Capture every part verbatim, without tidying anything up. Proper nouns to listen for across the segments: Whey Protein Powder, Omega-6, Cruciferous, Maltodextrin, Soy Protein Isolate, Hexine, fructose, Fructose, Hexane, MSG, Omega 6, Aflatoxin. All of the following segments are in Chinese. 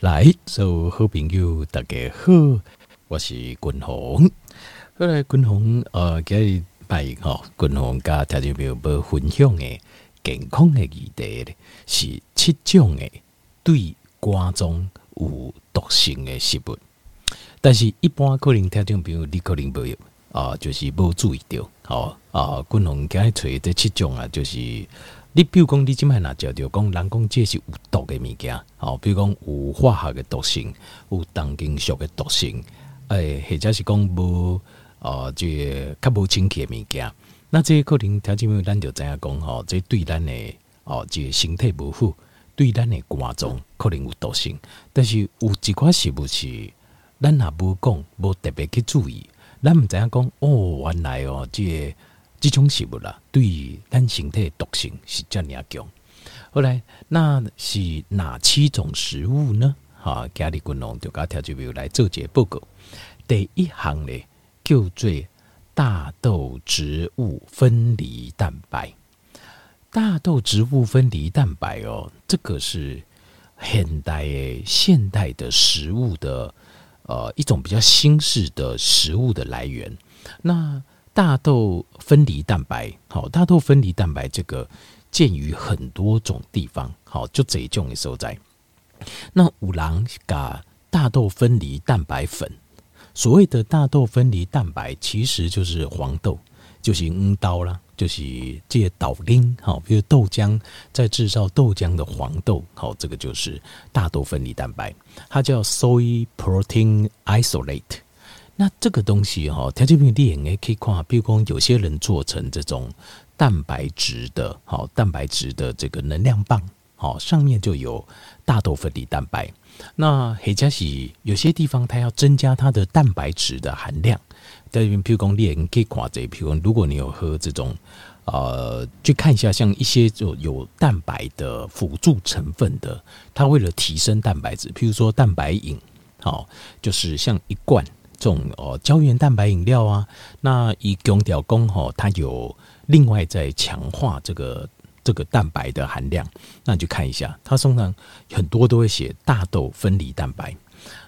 来，所有好朋友大家好，我是君鸿。后来君鸿呃，今日拜一吼，君鸿甲听众朋友要分享的健康的议题咧，是七种的对肝脏有毒性的食物。但是一般可能听众朋友你可能没有啊，就是无注意到。好啊，君鸿今日找这七种啊，就是。你比如讲，你即摆若食着讲，人讲这是有毒的物件，吼，比如讲有化学的毒性，有重金属的毒性，哎，或者是讲无哦，即较无清洁物件，那这可能条件面咱就知影讲吼，这对咱的哦，即身体无好，对咱的肝脏可能有毒性，但是有一寡是不是咱也无讲，无特别去注意，咱毋知影讲哦，原来哦，即。这种食物啦，对于咱身体的毒性是这么强。后来，那是哪七种食物呢？哈，今日君鸿就甲听众朋友来做一个报告。第一项咧叫做大豆植物分离蛋白。大豆植物分离蛋白哦，这个是现代诶现代的食物的呃一种比较新式的食物的来源。那大豆分离蛋白，好，大豆分离蛋白这个见于很多种地方，好，就这一种的所在。那有人把大豆分离蛋白粉，所谓的大豆分离蛋白其实就是黄豆，就是黄豆啦，就是这些豆丁，好，比如豆浆在制造豆浆的黄豆，好，这个就是大豆分离蛋白，它叫 Soy Protein Isolate。那这个东西哈，条件比例也可以看，比如说有些人做成这种蛋白质的，好，蛋白质的这个能量棒，好，上面就有大豆分离蛋白。那黑加喜有些地方它要增加它的蛋白质的含量，在这边譬如说你也可以看这，譬如如果你有喝这种，呃，去看一下，像一些就有蛋白的辅助成分的，它为了提升蛋白质，譬如说蛋白饮，好，就是像一罐。这种哦胶原蛋白饮料啊，那以强调讲吼，它有另外在强化这个这个蛋白的含量。那你就看一下，它通常很多都会写大豆分离蛋白。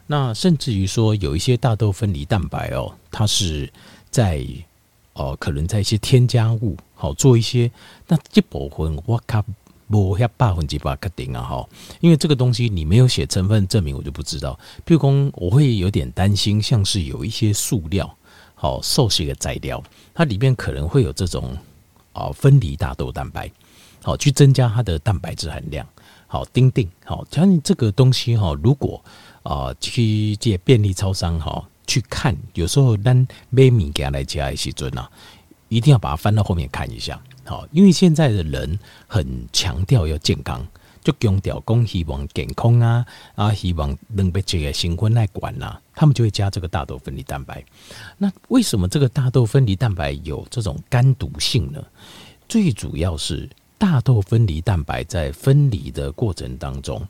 那甚至于说有一些大豆分离蛋白哦，它是在哦可能在一些添加物好做一些，那这部分我看。不要百分之百确定啊哈，因为这个东西你没有写成分证明，我就不知道。譬如说，我会有点担心，像是有一些塑料，好，素食的材料，它里面可能会有这种啊、哦、分离大豆蛋白，好，去增加它的蛋白质含量。好，丁丁，好，像你这个东西哈，如果啊、呃、去这便利超商哈去看，有时候咱买物件来吃的时阵啊，一定要把它翻到后面看一下。好，因为现在的人很强调要健康，就强调讲希望健康啊啊，希望能被这个新冠来管呐、啊，他们就会加这个大豆分离蛋白。那为什么这个大豆分离蛋白有这种肝毒性呢？最主要是大豆分离蛋白在分离的过程当中，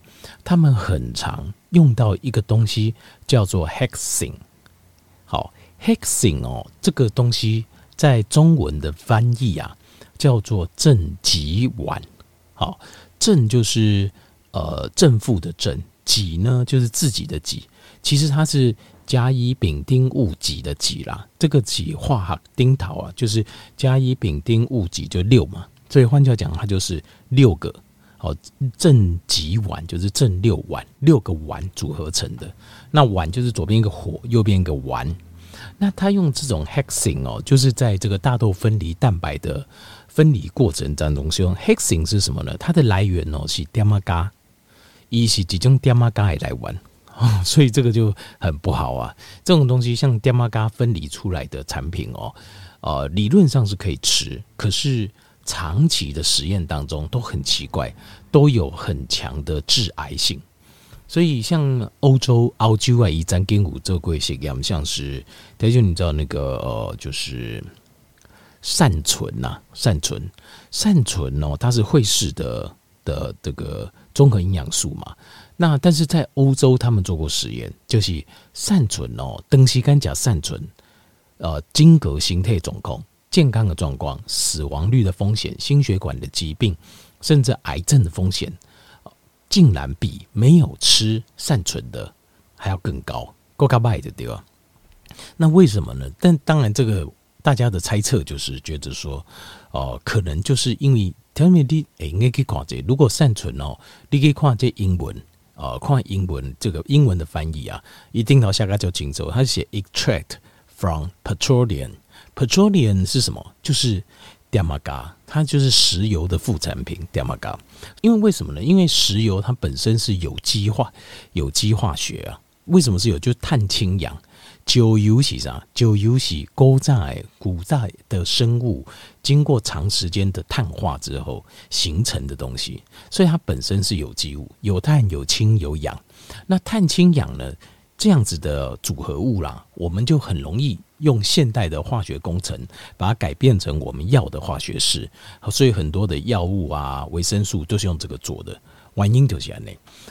他们很常用到一个东西叫做 Hexine。好 ，Hexine 哦，这个东西在中文的翻译啊。叫做正己烷，好，正就是呃正负的正，己呢就是自己的己，其实它是甲乙丙丁戊己的己啦。这个己化学丁桃啊，就是甲乙丙丁戊己就六嘛，所以换句话讲，它就是六个好正己烷，就是正六烷，六个烷组合成的。那烷就是左边一个火，右边一个烷。那它用这种 hexine 哦，就是在这个大豆分离蛋白的。分离过程当中使用 hexine 是什么呢？它的来源哦是点啊咖，伊是一种点啊咖的来源、哦，所以这个就很不好啊。这种东西像点啊咖分离出来的产品哦，呃，理论上是可以吃，可是长期的实验当中都很奇怪，都有很强的致癌性。所以像欧洲澳洲啊，伊咱跟古做过一些样，像是，但就你知道那个呃，就是。善存呐、啊，善存，善存哦，它是惠氏的的这个综合营养素嘛。那但是在欧洲，他们做过实验，就是善存哦，登西干甲善存，呃，金格形态状况、健康的状况、死亡率的风险、心血管的疾病，甚至癌症的风险，竟然比没有吃善存的还要更高，够卡拜的对吧？那为什么呢？但当然，这个大家的猜测就是觉得说，哦、呃，可能就是因为条面的哎，你可以看这個，如果善存哦，你可以看这個英文啊、呃，看英文这个英文的翻译啊，一定要下个叫清楚，它写 extract from petroleum。Petroleum 是什么？就是点玛嘎，它就是石油的副产品点玛嘎。因为为什么呢？因为石油它本身是有机化有机化学啊。为什么是有？就是碳氢氧。九油是啥？九油是古代古代的生物经过长时间的碳化之后形成的东西，所以它本身是有机物，有碳、有氢、有氧。那碳氢氧呢？这样子的组合物啦，我们就很容易用现代的化学工程把它改变成我们要的化学式，所以很多的药物啊、维生素都是用这个做的。原因就是这样。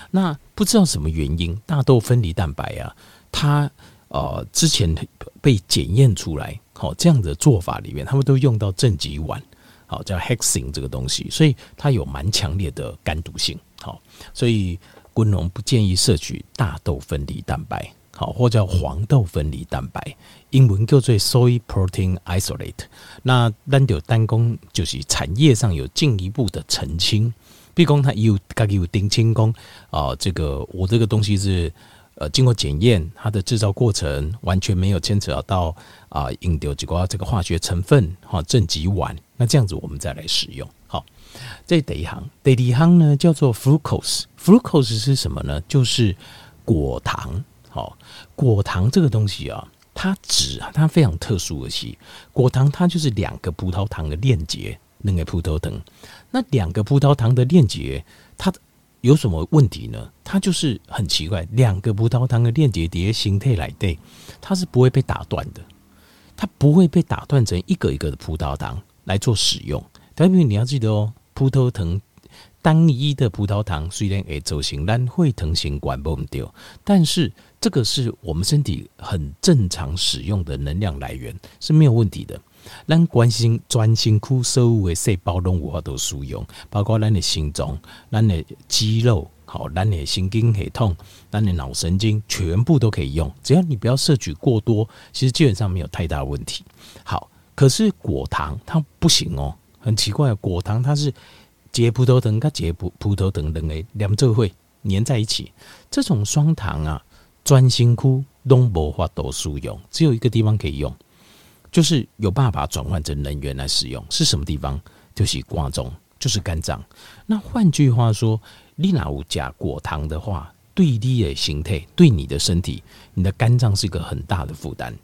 那不知道什么原因，大豆分离蛋白啊，它呃之前被检验出来，好、哦、这样的做法里面，他们都用到正极烷，好、哦、叫 Hexine 这个东西，所以它有蛮强烈的肝毒性，好、哦，所以。昆农不建议摄取大豆分离蛋白，好，或叫黄豆分离蛋白，英文叫做 Soy Protein Isolate。那咱就单讲，就是产业上有进一步的澄清，比如讲它有家己有定清讲啊，这个我这个东西是呃经过检验，它的制造过程完全没有牵扯到啊，引到几个这个化学成分哈，正极烷。那这样子我们再来使用，好。这第一行，第二行呢叫做 fructose。fructose 是什么呢？就是果糖。好，果糖这个东西啊，它质啊，它非常特殊的是，果糖它就是两个葡萄糖的链接，那个葡萄糖，那两个葡萄糖的链接，它有什么问题呢？它就是很奇怪，两个葡萄糖的链接叠形态来对，它是不会被打断的，它不会被打断成一个一个的葡萄糖来做使用。特别你要记得哦。葡萄糖单一的葡萄糖虽然会造成咱血糖升高不对，但是这个是我们身体很正常使用的能量来源，是没有问题的。咱关心专心苦所有的细胞拢有法度使用，包括咱的心脏、咱的肌肉、好、咱的神经系统、咱的脑神经，全部都可以用，只要你不要摄取过多，其实基本上没有太大问题。好，可是果糖它不行哦。很奇怪，果糖它是结葡萄糖跟结葡葡萄糖两个两者会粘在一起，这种双糖啊，专心苦拢无法度使用，只有一个地方可以用，就是有办法转换成能源来使用。是什么地方？就是瓜中，就是肝脏。那换句话说，你哪有加果糖的话，对你的形态，对你的身体，你的肝脏是一个很大的负担，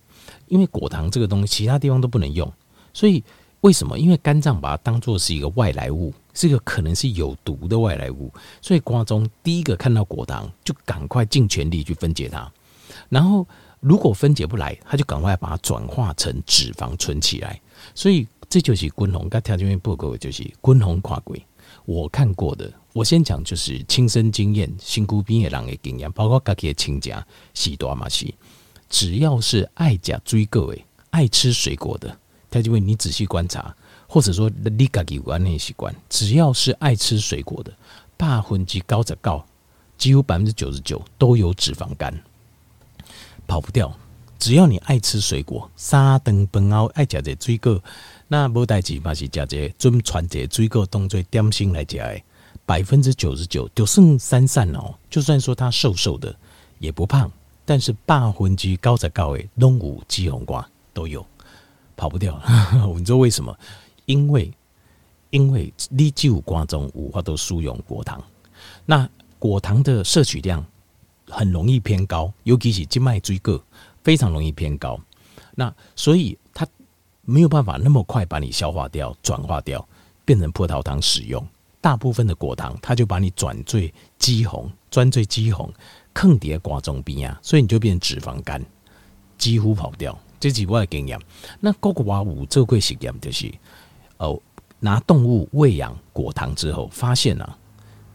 因为果糖这个东西，其他地方都不能用，所以。为什么？因为肝脏把它当作是一个外来物，是一个可能是有毒的外来物，所以瓜中第一个看到果糖就赶快尽全力去分解它，然后如果分解不来，它就赶快把它转化成脂肪存起来。所以这就是昆红，刚才前面报告就是昆红跨轨，我看过的，我先讲就是亲身经验，身躯边的人的经验，包括自己的亲戚、是大嘛是，只要是爱吃水果的、爱吃水果的。他就会你仔细观察，或者说你自己有这样的习惯，只要是爱吃水果的，百分之九十九，几乎百分之九十九都有脂肪肝，跑不掉。只要你爱吃水果，三顿饭后爱吃这水果，那无代志嘛是吃这准传这水果当做点心来吃的，百分之九十九就算三散哦，就算说他瘦瘦的也不胖，但是百分之九十九的拢有脂肪肝都有。跑不掉了，你知道为什么？因为因为你只有瓜中无法都输用果糖，那果糖的摄取量很容易偏高，尤其是静脉追个非常容易偏高，那所以它没有办法那么快把你消化掉、转化掉，变成葡萄糖使用。大部分的果糖，它就把你转最肌红、专最肌红、坑叠瓜中边啊，所以你就变脂肪肝，几乎跑不掉。这是我的经验。那国外有做过实验，就是呃拿动物喂养果糖之后，发现啊，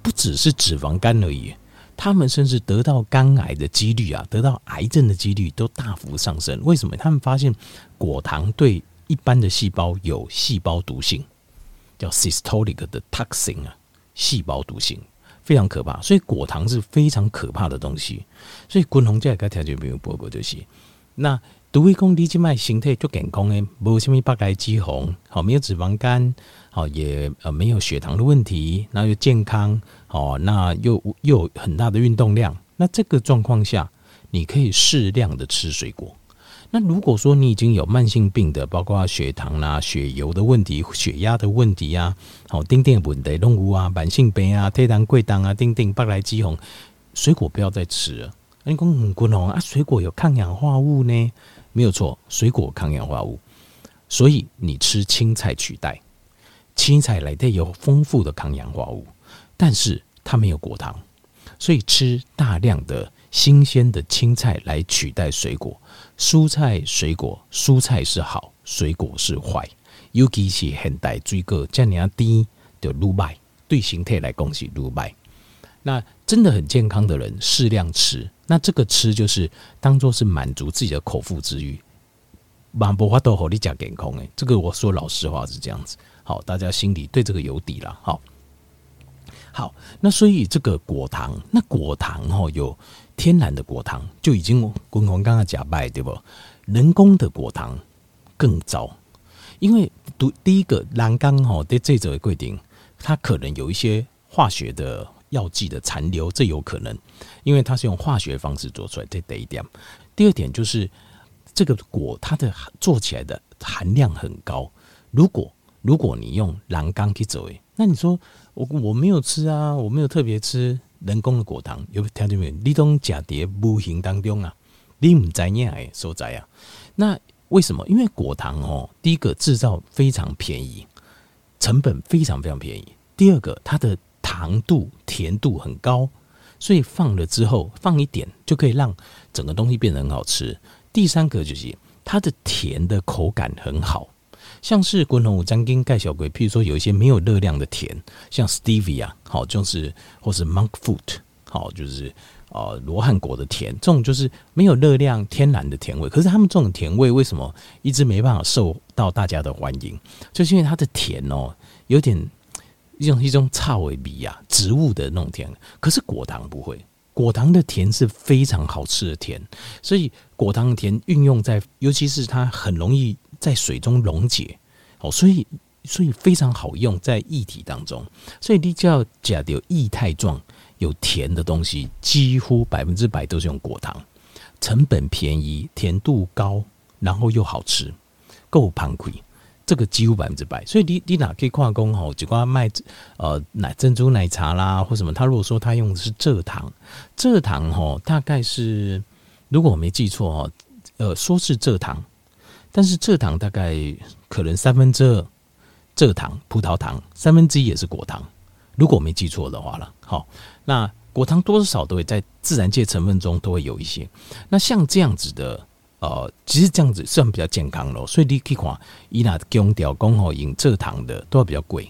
不只是脂肪肝而已，他们甚至得到肝癌的几率啊，得到癌症的几率都大幅上升。为什么？他们发现果糖对一般的细胞有细胞毒性，叫 systolic 的 toxin 啊，细胞毒性。非常可怕。所以果糖是非常可怕的东西。所以均衡这个条件没有伯伯就是，那除非讲你即卖身体足健康诶，无虾米八该肌红，好没有脂肪肝，好也呃没有血糖的问题，那又健康，好那又又有很大的运动量，那这个状况下，你可以适量的吃水果。那如果说你已经有慢性病的，包括血糖啦、啊、血油的问题、血压的问题啊，好丁丁问题拢有啊，慢性病啊、退糖、贵糖啊、丁丁八该肌红，水果不要再吃了。你讲很均衡啊，水果有抗氧化物呢。没有错，水果抗氧化物，所以你吃青菜取代。青菜里面有丰富的抗氧化物，但是它没有果糖，所以吃大量的新鲜的青菜来取代水果。蔬菜、水果，蔬菜是好，水果是坏。尤其是现代水果这么低就越坏，对身体来讲是越坏。那真的很健康的人适量吃，那这个吃就是当作是满足自己的口腹之欲，满不花豆好你讲健康哎，这个我说老实话是这样子。好，大家心里对这个有底了。好，好，那所以这个果糖，那果糖哈、哦、有天然的果糖就已经滚滚刚刚假掰对不？人工的果糖更糟，因为第一个人工哈对这则规定，它可能有一些化学的。药剂的残留，这有可能，因为它是用化学方式做出来，这第一点。第二点就是这个果它的做起来的含量很高。如果如果你用人工去做，那你说我我没有吃啊，我没有特别吃人工的果糖，有听到没有？你都吃在无形当中啊，你不知道的所在啊。那为什么？因为果糖哦，第一个制造非常便宜，成本非常非常便宜。第二个它的糖度、甜度很高，所以放了之后放一点就可以让整个东西变得很好吃。第三个就是它的甜的口感很好，像是滚红五张跟盖小鬼，譬如说有一些没有热量的甜，像 stevia 好，就是或是 monk fruit 好，就是呃罗汉果的甜，这种就是没有热量、天然的甜味。可是他们这种甜味为什么一直没办法受到大家的欢迎？就是因为它的甜哦，有点。一种一种草味味啊，植物的那种甜，可是果糖不会，果糖的甜是非常好吃的甜，所以果糖的甜运用在，尤其是它很容易在水中溶解，哦，所以所以非常好用在液体当中，所以你只要假有液态状有甜的东西，几乎百分之百都是用果糖，成本便宜，甜度高，然后又好吃，够盘亏。这个几乎百分之百，所以你你哪可以跨工吼？只光卖呃奶珍珠奶茶啦或什么，他如果说他用的是蔗糖，蔗糖吼大概是如果我没记错哦，呃说是蔗糖，但是蔗糖大概可能三分之二蔗糖葡萄糖，三分之一也是果糖，如果我没记错的话了。好，那果糖多少都会在自然界成分中都会有一些。那像这样子的。呃，其实这样子算比较健康咯，所以你去看，伊那强调讲吼，饮蔗糖的都要比较贵，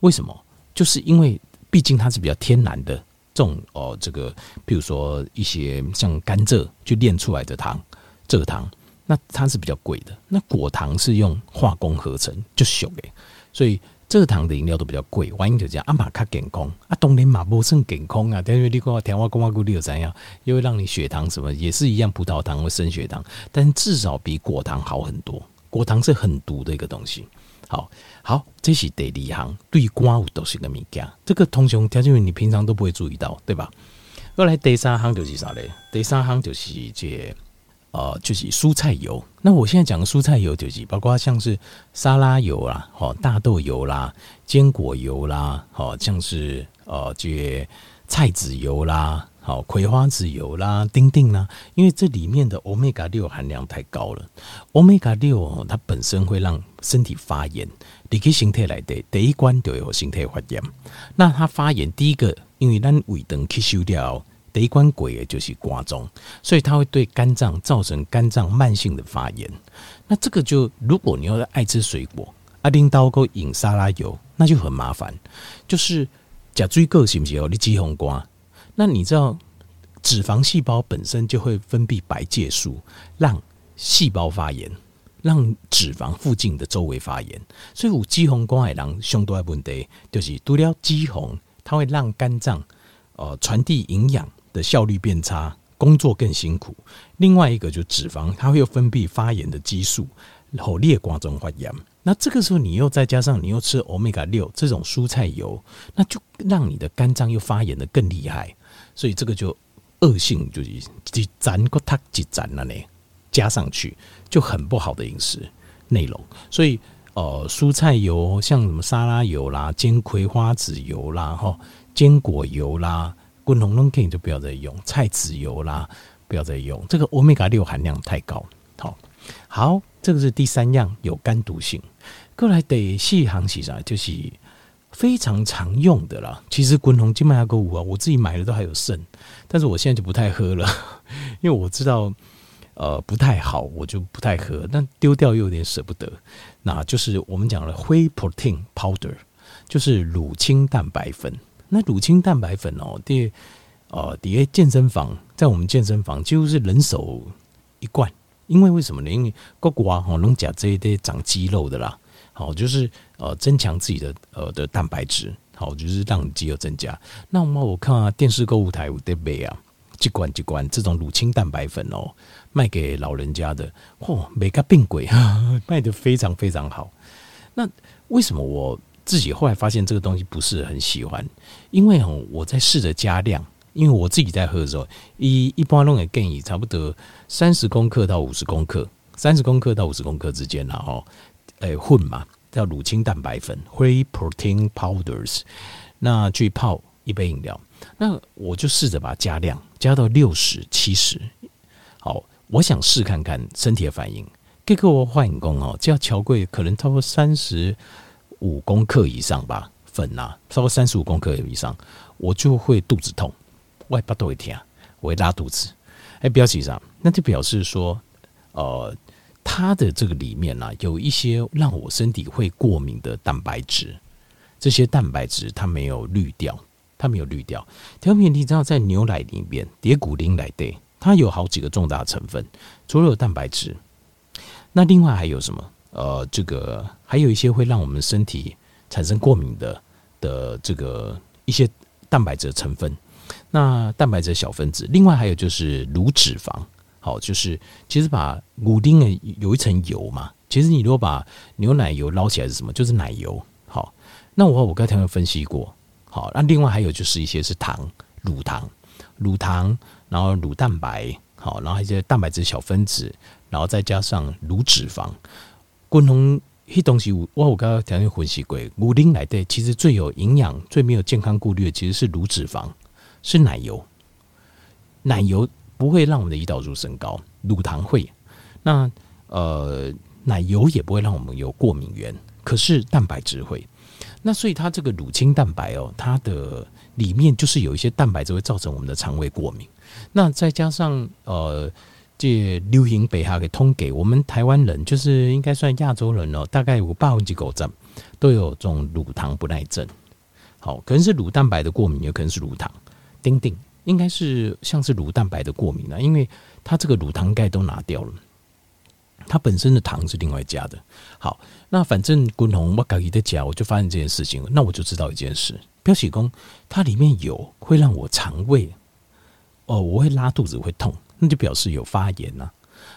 为什么？就是因为毕竟它是比较天然的这种哦、呃，这个比如说一些像甘蔗去炼出来的糖，蔗糖，那它是比较贵的。那果糖是用化工合成，就俗诶，所以蔗糖的饮料都比较贵。万一就这样，阿玛卡健康，啊，当然嘛不算健康啊，因为你讲甜话公话固有怎样，因为让你血糖什么也是一样，葡萄糖会升血糖，但至少比果糖好很多。果糖是很毒的一个东西。好，好，这是第二行对瓜物都是个物件，这个通常条件你平常都不会注意到，对吧？后来第三行就是啥嘞？第三行就是这個。呃，就是蔬菜油。那我现在讲的蔬菜油就是包括像是沙拉油啦、哦、大豆油啦、坚果油啦、哦、像是呃这菜籽油啦、好、哦、葵花籽油啦、丁丁啦，因为这里面的 Omega 六含量太高了。Omega 六、哦、它本身会让身体发炎，你去身体来的第一关就有身体发炎。那它发炎第一个，因为咱胃肠吸收掉。第一关鬼就是瓜中，所以它会对肝脏造成肝脏慢性的发炎。那这个就如果你要爱吃水果，阿丁刀够饮沙拉油，那就很麻烦。就是甲追个是不是哦？你吃红瓜，那你知道脂肪细胞本身就会分泌白介素，让细胞发炎，让脂肪附近的周围发炎。所以有吃红瓜的人最大的问题就是除了吃红。它会让肝脏呃传递营养的效率变差，工作更辛苦。另外一个就是脂肪，它会分泌发炎的激素，然后裂瓜中发炎。那这个时候你又再加上你又吃 欧米伽六 这种蔬菜油，那就让你的肝脏又发炎的更厉害，所以这个就恶性，就是一层又烫一层了呢，加上去就很不好的饮食内容。所以呃，蔬菜油像什么沙拉油啦、煎葵花籽油啦、坚果油啦，滚红龙 King 就不要再用，菜籽油啦不要再用，这个 欧米伽六 含量太高。好，好，这个是第三样有肝毒性。再来第四项是啥？就是非常常用的啦。其实滚红金麦芽购物啊，我自己买的都还有剩，但是我现在就不太喝了，因为我知道呃不太好，我就不太喝。但丢掉又有点舍不得，那就是我们讲了 Whey Protein Powder， 就是乳清蛋白粉。那乳清蛋白粉哦，第呃底下健身房，在我们健身房几乎是人手一罐。因为为什么呢？因为各国啊，吼，能吃这一堆长肌肉的啦，好，就是呃增强自己的呃的蛋白质，好，就是让你肌肉增加。那么我看啊，电视购物台有在卖啊，一罐一罐这种乳清蛋白粉哦，卖给老人家的，嚯，卖个病鬼，卖得非常非常好。那为什么我自己后来发现这个东西不是很喜欢？因为哦，我在试着加量。因为我自己在喝的时候，一一般弄的建议差不多三十公克到五十公克，三十公克到五十公克之间啦，吼，诶混嘛，叫乳清蛋白粉 （Whey Protein Powders）， 那去泡一杯饮料。那我就试着把它加量，加到六十、七十。好，我想试看看身体的反应。结果我发现讲哦，这要超过可能超过三十五公克以上吧，粉啊，超过三十五公克以上，我就会肚子痛。我的肚子会痛，我会拉肚子。哎，表示啥？那就表示说，呃，它的这个里面呢、啊，有一些让我身体会过敏的蛋白质。这些蛋白质它没有滤掉，它没有滤掉。调频你知道，在牛奶里面，蝶谷灵奶对，它有好几个重大成分，除了有蛋白质，那另外还有什么？呃，这个还有一些会让我们身体产生过敏的的这个一些蛋白质的成分。那蛋白质小分子，另外还有就是乳脂肪，好，就是其实把乳丁的有一层油嘛，其实你如果把牛奶油捞起来是什么？就是奶油。好，那我我刚才有分析过，好，那另外还有就是一些是糖，乳糖、乳糖，然后乳蛋白，好，然后一些蛋白质小分子，然后再加上乳脂肪，共同。那东西我我刚刚讲的分析过，牛奶来的其实最有营养、最没有健康顾虑的其实是乳脂肪。是奶油，奶油不会让我们的胰岛素升高，乳糖会。那呃，奶油也不会让我们有过敏源，可是蛋白质会。那所以它这个乳清蛋白哦，它的里面就是有一些蛋白质会造成我们的肠胃过敏。那再加上呃，这流行北下给通给我们台湾人，就是应该算亚洲人哦，大概有百分之九十都有这种乳糖不耐症。好，可能是乳蛋白的过敏，也可能是乳糖。丁丁应该是像是乳蛋白的过敏了、啊，因为它这个乳糖钙都拿掉了，它本身的糖是另外加的。好，那反正滚红我自己在吃，我就发现这件事情，那我就知道一件事，表示说它里面有会让我肠胃哦，我会拉肚子会痛，那就表示有发炎啊。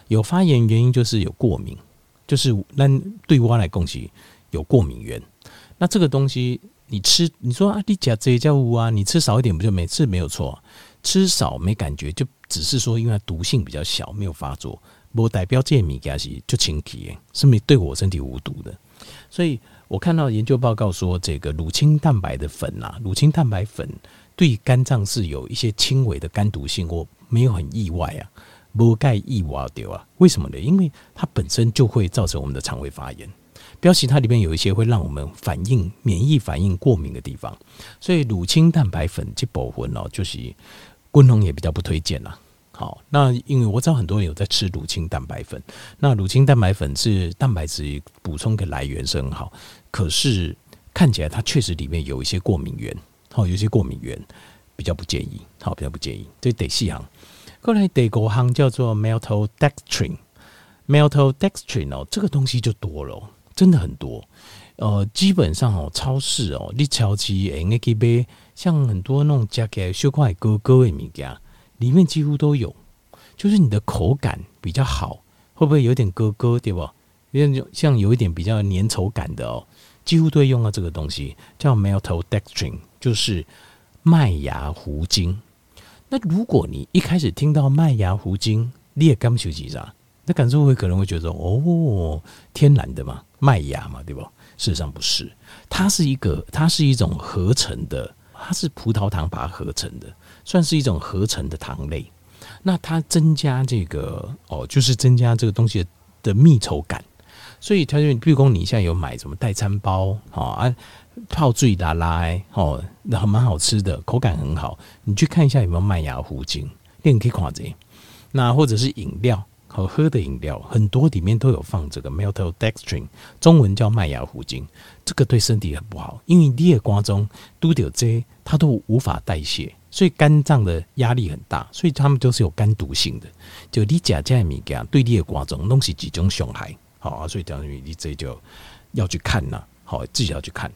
有发炎原因就是有过敏，就是那对我来讲是有过敏源。那这个东西。你吃，你说啊，你吃这一家屋啊，你吃少一点不就没？这没有错、啊，吃少没感觉，就只是说因为它毒性比较小，没有发作。不代表这些米加是就清气，是没对我身体无毒的。所以我看到研究报告说，这个乳清蛋白的粉啊，乳清蛋白粉对肝脏是有一些轻微的肝毒性，我没有很意外啊，不该意外掉啊。为什么呢？因为它本身就会造成我们的肠胃发炎。标示它里面有一些会让我们反应免疫反应过敏的地方，所以乳清蛋白粉这部分哦，就是滚红也比较不推荐啦。好，那因为我知道很多人有在吃乳清蛋白粉，那乳清蛋白粉是蛋白质补充的来源是很好，可是看起来它确实里面有一些过敏源，好，有些过敏源比较不建议，好，比较不建议。这第四项，过来第五项叫做 Maltodextrin，Maltodextrin 哦，这个东西就多了、哦。真的很多，呃，基本上哦，超市哦，你超市会用去买，像很多那种加起小块哥哥的物件，里面几乎都有。就是你的口感比较好，会不会有点哥哥，对不？像有一点比较粘稠感的哦，几乎都会用到这个东西，叫 Maltodextrin， 就是麦芽糊精。那如果你一开始听到麦芽糊精，你也感受一下，那感受会可能会觉得哦，天然的嘛，麦芽嘛，对不？事实上不是，它是一个，它是一种合成的，它是葡萄糖把它合成的，算是一种合成的糖类。那它增加这个哦，就是增加这个东西的密稠感。所以他就，比如说你现在有买什么代餐包、哦、啊，泡醉啦啦哦，然后蛮好吃的，口感很好。你去看一下有没有麦芽糊精，你可以看这。那或者是饮料，好喝的饮料很多里面都有放这个 maltodextrin， 中文叫麦芽糊精。这个对身体很不好，因为你的瓜中都有这個，它都无法代谢，所以肝脏的压力很大，所以它们都是有肝毒性的。就你吃这些东西对你的瓜中都是几种伤害。好啊，所以等于你这就要去看呐、啊，好，自己要去看。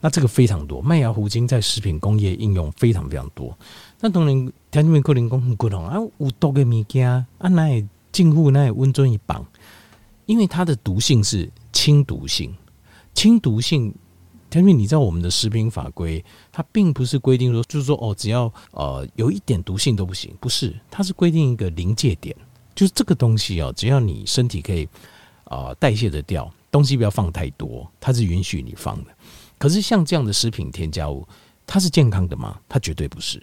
那这个非常多，麦芽糊精在食品工业应用非常非常多。那当然，听你们可能讲很骨痛啊，有毒的物件啊，那也近乎那也温存一绑，因为它的毒性是轻毒性，轻毒性。因为你知道我们的食品法规，它并不是规定说，就是说哦，只要呃有一点毒性都不行，不是，它是规定一个临界点，就是这个东西哦，只要你身体可以。呃、代谢的掉东西不要放太多，它是允许你放的。可是像这样的食品添加物，它是健康的吗？它绝对不是。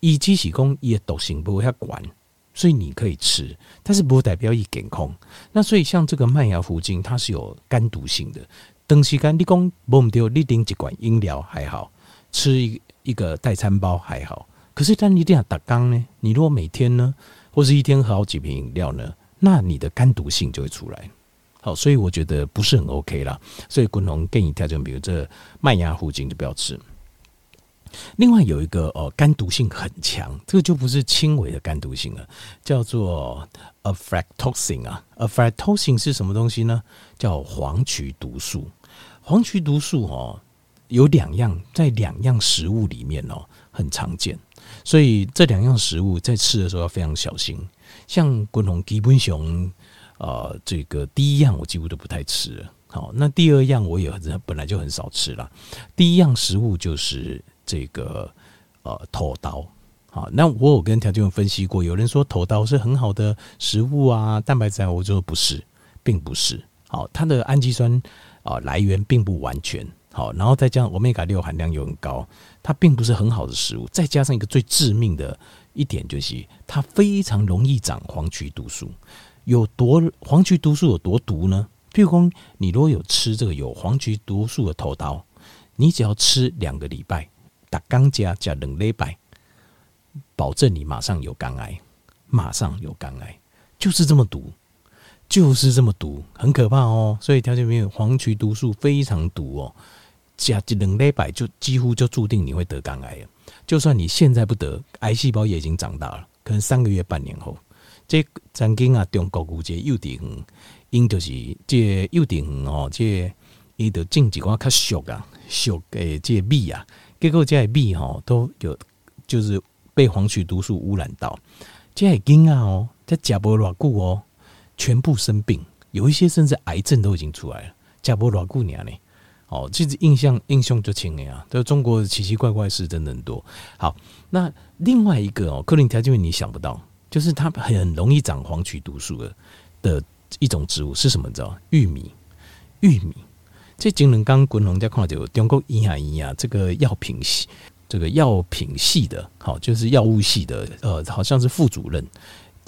以基洗工也都行不要管，所以你可以吃，但是不代表一健康。那所以像这个麦芽糊精，它是有肝毒性的。等时间你讲不对，你顶一罐饮料还好，吃一个代餐包还好。可是但你这样打缸呢？你如果每天呢，或是一天喝好几瓶饮料呢，那你的肝毒性就会出来。好，所以我觉得不是很 OK 啦。所以滚龙建议大家，比如这麦芽糊精就不要吃。另外有一个哦，肝毒性很强，这个就不是轻微的肝毒性了，叫做 Aflatoxin 啊。Aflatoxin 是什么东西呢？叫黄曲毒素。黄曲毒素哦，有两样，在两样食物里面哦，很常见。所以这两样食物在吃的时候要非常小心。像滚龙基本上。呃，这个第一样我几乎都不太吃了，好，那第二样我也本来就很少吃了。第一样食物就是这个呃头刀，好，那我有跟条件分析过，有人说头刀是很好的食物啊，蛋白质，我就说不是，并不是，好，它的氨基酸啊、呃、来源并不完全好，然后再加上 Omega 六含量又很高，它并不是很好的食物。再加上一个最致命的一点就是，它非常容易长黄曲毒素。有多黄曲毒素有多毒呢？譬如说，你如果有吃这个有黄曲毒素的头刀，你只要吃两个礼拜，打刚加加两礼拜，保证你马上有肝癌，马上有肝癌，就是这么毒，就是这么毒，很可怕哦。所以条件没有黄曲毒素非常毒哦，加两礼拜就几乎就注定你会得肝癌了。就算你现在不得，癌细胞也已经长大了，可能三个月、半年后。这曾经啊，中国有一个幼稚园，因就是这幼稚园哦，这伊就种一寡较熟啊、熟诶这米啊，结果这米吼都有就是被黄曲毒素污染到，这囡啊哦，在食无偌久哦，全部生病，有一些甚至癌症都已经出来了，食无偌久年呢。哦，这印象印象就轻了呀。对中国奇奇怪怪事真的很多。好，那另外一个哦，柯林条件你想不到。就是它很容易长黄曲毒素 的, 的一种植物是什么？你知道？玉米，玉米。这今年刚滚龙在看到中国医啊医啊，这个药品系，这个药品系的，好，就是药物系的，呃，好像是副主任，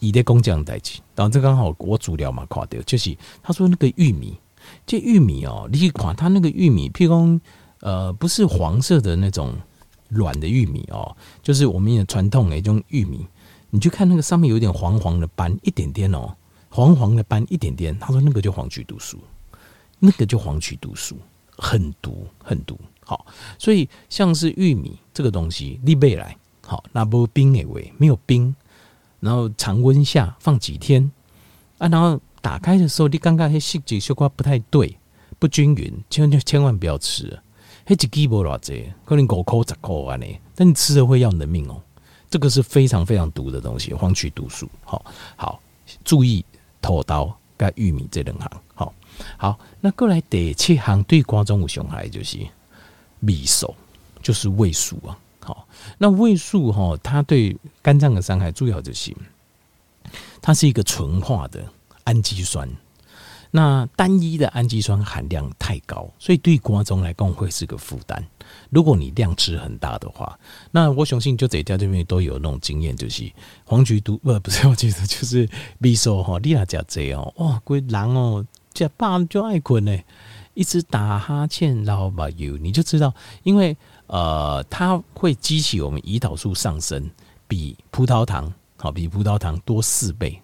伊在讲这样代志。然后这刚好我主聊嘛，看到就是他说那个玉米，这玉米哦，你去看它那个玉米，譬如说呃，不是黄色的那种软的玉米哦，就是我们的传统的一种玉米。你去看那个上面有点黄黄的斑，一点点哦，黄黄的斑一点点。他说那个就黄曲毒素，那个就黄曲毒素，很毒很毒。好，所以像是玉米这个东西，你备来好，那不冰诶喂，没有冰，然后常温下放几天啊，然后打开的时候你刚刚那色泽小可不太对，不均匀，千万千万不要吃。那一支没多少，可能五块十块这样，但你吃的会要你的命哦。这个是非常非常毒的东西，黄曲毒素。好，好，注意土豆跟玉米这两项。好，好，那过来第七项对观众有伤害就是味素，就是味素啊。好，那味素哈、哦，它对肝脏的伤害主要就是它是一个纯化的氨基酸。那单一的氨基酸含量太高，所以对肝脏来讲会是个负担。如果你量吃很大的话，那我相信就这家这边都有那种经验，就是黄菊毒不不是我记得就是味素哈，你那吃这哦，哇，鬼人哦，吃饱就爱困嘞，一直打哈欠，老把油，你就知道，因为呃，它会激起我们胰岛素上升，比葡萄糖好，比葡萄糖多四倍。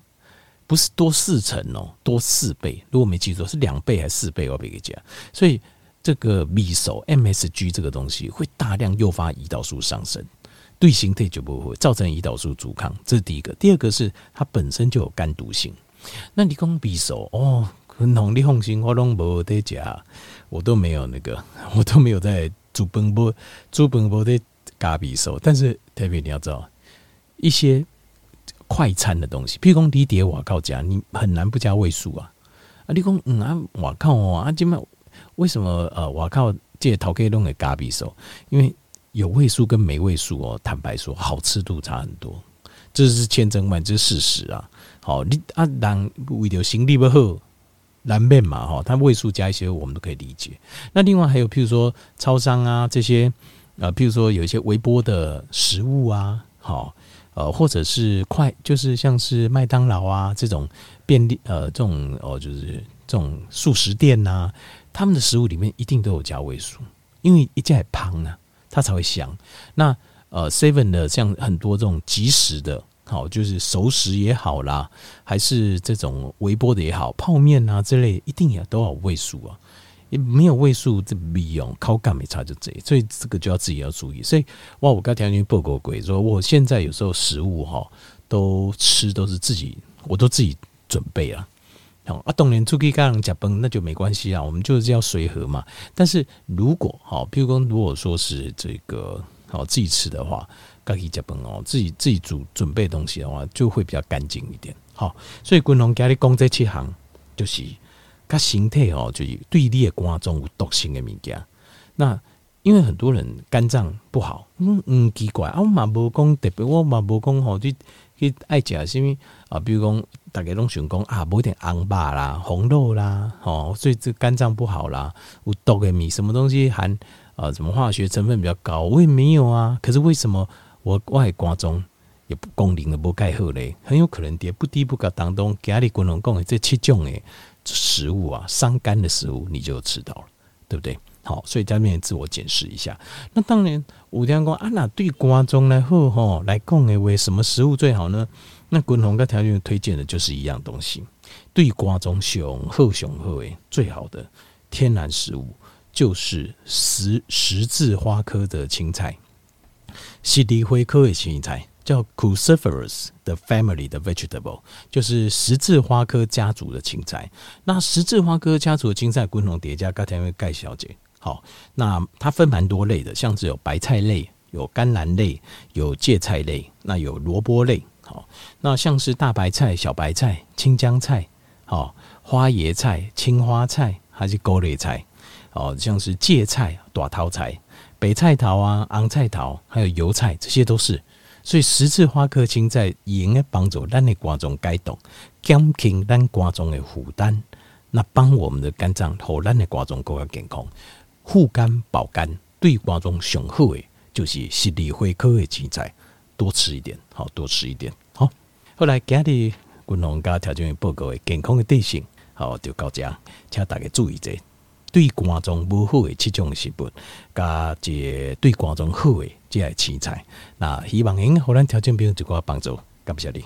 不是多四成哦，多四倍。如果没记错，是两倍还是四倍？我别给讲。所以这个味素 M S G 这个东西会大量诱发胰岛素上升，对形态就不会造成胰岛素阻抗。这是第一个。第二个是它本身就有肝毒性。那你讲味素哦，很浓，你放心，我拢无在吃，我都没有那个，我都没有在煮饭不煮饭不在加味素。但是特别你要知道一些。快餐的东西，譬如讲你碟瓦靠加，你很难不加味素啊！啊，你讲嗯啊瓦靠哦啊，今麦为什么呃瓦靠这头可以弄给咖比手？因为有味素跟没味素哦，坦白说好吃度差很多，这是千真万确，这是事实啊！好，你啊人为了行李不好，难免嘛哈，它味素加一些我们都可以理解。那另外还有譬如说超商啊这些呃，譬如说有一些微波的食物啊，好。呃，或者是快，就是像是麦当劳啊这种便利呃这种哦，就是这种素食店呐、啊，他们的食物里面一定都有加味素，因为一加胖啊，它才会香。那呃 ，seven 的像很多这种即食的，好、哦、就是熟食也好啦，还是这种微波的也好，泡面啊之类，一定也都有味素啊。也没有味素这利用口感没差就这，所以这个就要自己要注意。所以哇，我刚才去报告过说，我现在有时候食物哈都吃都是自己，我都自己准备了。好啊，当然出去跟人吃饭那就没关系啦，我们就是要随和嘛。但是如果好，譬如说如果说是这个好自己吃的话，自己吃饭哦，自己自己煮准备东西的话，就会比较干净一点。好，所以君龙家你讲这七项就是。它形态哦，就是对你的肝脏有毒性的物件。那因为很多人肝脏不好，嗯嗯奇怪啊，我嘛无讲特别，我嘛无讲吼，去去爱食什么啊？比如讲，大家拢想讲啊，无点红肉啦、红肉啦，哦，所以这肝脏不好啦，有毒的米什么东西含啊、呃，什么化学成分比较高？我也没有啊，可是为什么我我的肝脏也不功能的不盖好嘞？很有可能在不低不高当中，今日君龙讲的这七种诶。食物啊，伤肝的食物你就吃到了，对不对？好，所以在面自我检视一下。那当然，有听讲啊，那对肝脏来好吼，来讲诶，为什么食物最好呢？那滚红跟条件推荐的就是一样东西，对肝脏上好上好诶，最好的天然食物就是十十字花科的青菜，十字花科的青菜。叫 Cruciferous 的 family 的 vegetable， 就是十字花科家族的青菜。那十字花科家族的青菜，滚龙叠加刚才会盖小姐。好，那它分蛮多类的，像是有白菜类、有甘蓝类、有芥菜类，那有萝卜类。好，那像是大白菜、小白菜、青江菜、好花椰菜、青花菜还是高丽菜，哦，像是芥菜、大头菜、白菜头啊、昂菜头，还有油菜，这些都是。所以十字花科青菜用来帮助我们的肝脏解毒，减轻我们肝脏的负担，那帮我们的肝脏，让我们的肝脏更加健康，护肝保肝，对肝脏最好的就是十字花科的青菜，多吃一点，好，多吃一点，好。后来今日君龙家条件报告的健康的提醒，好，就到这，请大家注意者，对肝脏不好的七种食物，加一对肝脏好的。这些青菜，那希望能给我们条件朋友一些帮助，感谢你。